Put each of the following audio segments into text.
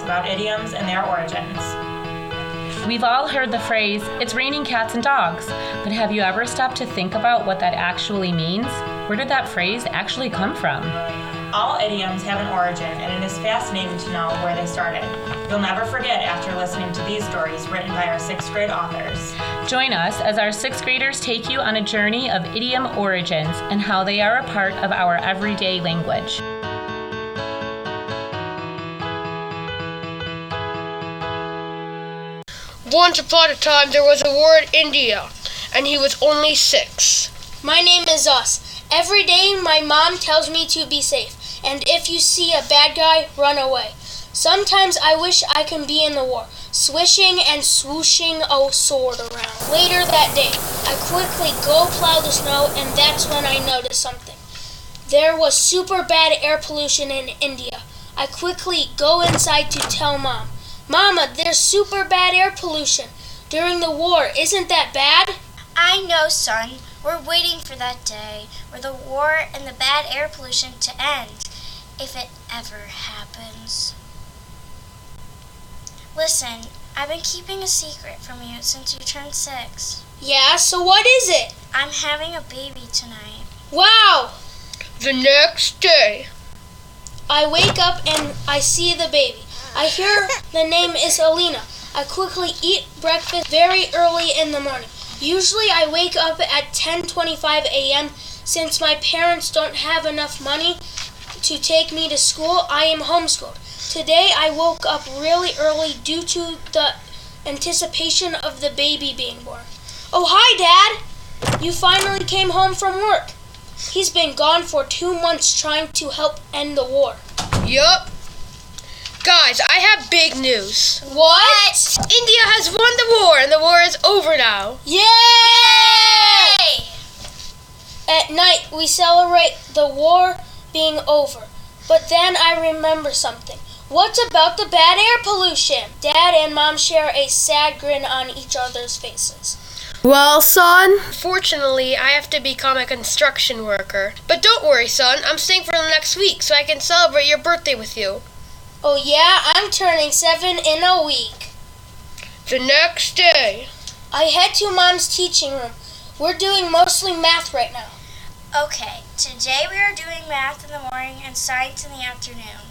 podcast about idioms and their origins. We've all heard the phrase, "It's raining cats and dogs," but have you ever stopped to think about what that actually means? Where did that phrase actually come from? All idioms have an origin, and it is fascinating to know where they started. You'll never forget after listening to these stories written by our sixth grade authors. Join us as our sixth graders take you on a journey of idiom origins and how they are a part of our everyday language. Once upon a time, there was a war in India, and he was only 6. My name is Us. Every day, my mom tells me to be safe, and if you see a bad guy, run away. Sometimes I wish I can be in the war, swishing and swooshing a sword around. Later that day, I quickly go plow the snow, and that's when I notice something. There was super bad air pollution in India. I quickly go inside to tell Mom. Mama, there's super bad air pollution during the war. Isn't that bad? I know, son. We're waiting for that day where the war and the bad air pollution to end, if it ever happens. Listen, I've been keeping a secret from you since you turned 6. Yeah, so what is it? I'm having a baby tonight. Wow! The next day, I wake up and I see the baby. I hear the name is Alina. I quickly eat breakfast very early in the morning. Usually I wake up at 10:25 a.m. Since my parents don't have enough money to take me to school, I am homeschooled. Today I woke up really early due to the anticipation of the baby being born. Oh, hi, Dad! You finally came home from work. He's been gone for 2 months trying to help end the war. Yup. Guys, I have big news. What? India has won the war, and the war is over now. Yay! At night, we celebrate the war being over. But then I remember something. What's about the bad air pollution? Dad and Mom share a sad grin on each other's faces. Well, son, fortunately, I have to become a construction worker. But don't worry, son. I'm staying for the next week so I can celebrate your birthday with you. Oh yeah, I'm turning 7 in a week. The next day, I head to Mom's teaching room. We're doing mostly math right now. Okay, today we are doing math in the morning and science in the afternoon.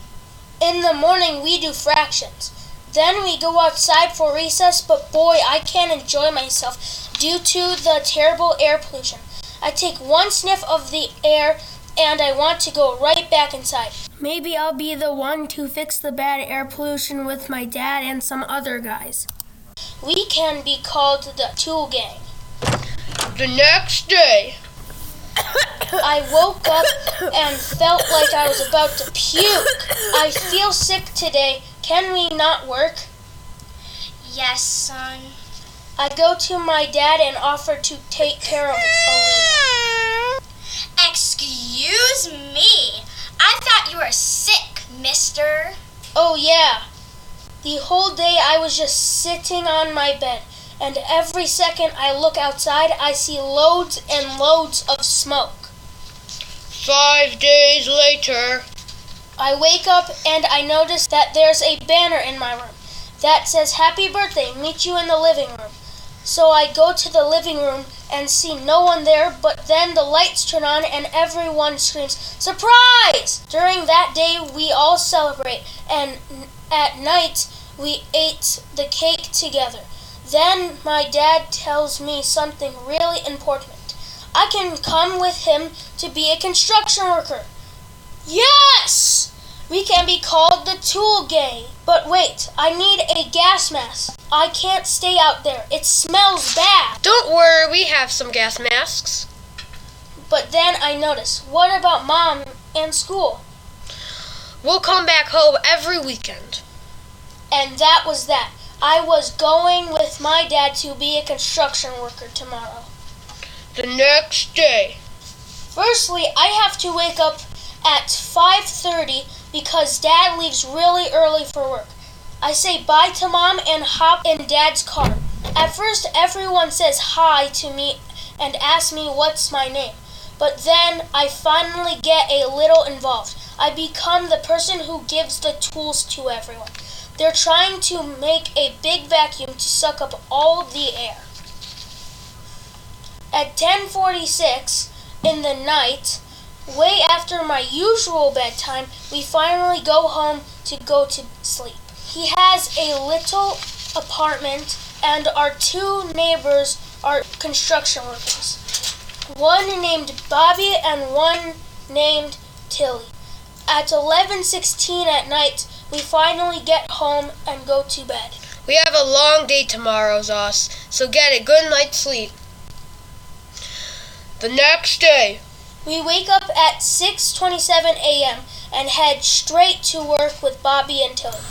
In the morning we do fractions. Then we go outside for recess, but boy, I can't enjoy myself due to the terrible air pollution. I take one sniff of the air and I want to go right back inside. Maybe I'll be the one to fix the bad air pollution with my dad and some other guys. We can be called the Tool Gang. The next day, I woke up and felt like I was about to puke. I feel sick today. Can we not work? Yes, son. I go to my dad and offer to take care of Alina. Excuse me. I thought you were sick, mister. Oh, yeah. The whole day I was just sitting on my bed, and every second I look outside, I see loads and loads of smoke. 5 days later, I wake up and I notice that there's a banner in my room that says, "Happy birthday, meet you in the living room." So I go to the living room and see no one there, but then the lights turn on and everyone screams, "Surprise!" During that day, we all celebrate, and at night, we ate the cake together. Then my dad tells me something really important. I can come with him to be a construction worker. Yes! We can be called the Tool Gang. But wait, I need a gas mask. I can't stay out there. It smells bad. Don't worry, we have some gas masks. But then I notice, what about Mom and school? We'll come back home every weekend. And that was that. I was going with my dad to be a construction worker tomorrow. The next day. Firstly, I have to wake up at 5:30 because Dad leaves really early for work. I say bye to Mom and hop in Dad's car. At first, everyone says hi to me and asks me what's my name. But then I finally get a little involved. I become the person who gives the tools to everyone. They're trying to make a big vacuum to suck up all the air. At 10:46 in the night, way after my usual bedtime, we finally go home to go to sleep. He has a little apartment, and our two neighbors are construction workers. One named Bobby and one named Tilly. At 11:16 at night, we finally get home and go to bed. We have a long day tomorrow, Zoss, so get a good night's sleep. The next day, we wake up at 6:27 a.m. and head straight to work with Bobby and Tilly.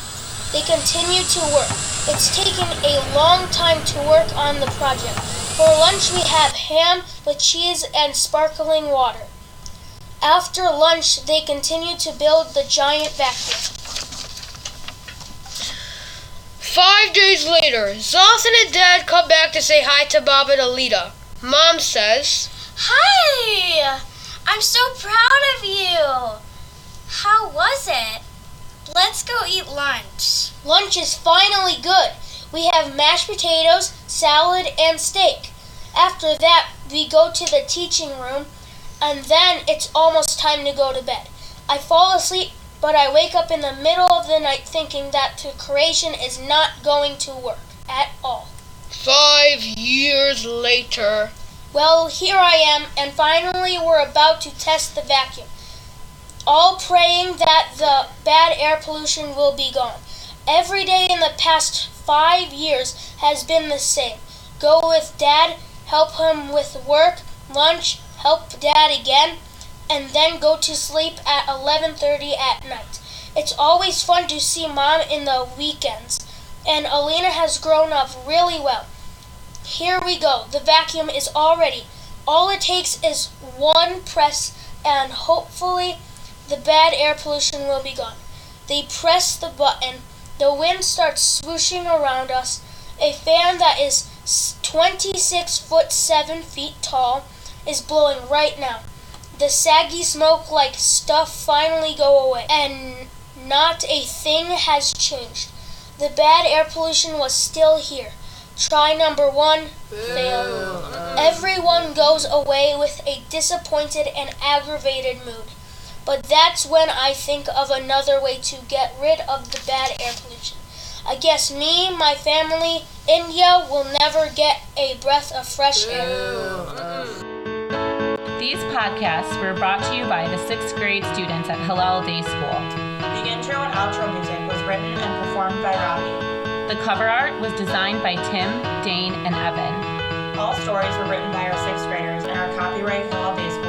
They continue to work. It's taken a long time to work on the project. For lunch, we have ham with cheese and sparkling water. After lunch, they continue to build the giant vacuum. 5 days later, Zoss and Dad come back to say hi to Bob and Alita. Mom says, "Hi! I'm so proud of you! How was it? Let's go eat lunch." Lunch is finally good. We have mashed potatoes, salad, and steak. After that, we go to the teaching room, and then it's almost time to go to bed. I fall asleep, but I wake up in the middle of the night thinking that the creation is not going to work at all. 5 years later. Well, here I am, and finally we're about to test the vacuum, all praying that the bad air pollution will be gone. Every day in the past 5 years has been the same. Go with Dad, help him with work, lunch, help Dad again, and then go to sleep at 11:30 at night. It's always fun to see Mom in the weekends, and Alina has grown up really well. Here we go. The vacuum is all ready. All it takes is one press, and hopefully the bad air pollution will be gone. They press the button. The wind starts swooshing around us. A fan that is 7 feet tall is blowing right now. The saggy smoke like stuff finally go away, and not a thing has changed. The bad air pollution was still here. Try number one, fail. Everyone goes away with a disappointed and aggravated mood. But that's when I think of another way to get rid of the bad air pollution. I guess me, my family, India will never get a breath of fresh air. These podcasts were brought to you by the 6th grade students at Hillel Day School. The intro and outro music was written and performed by Robbie. The cover art was designed by Tim, Dane, and Evan. All stories were written by our 6th graders and are copyright Hillel Day School.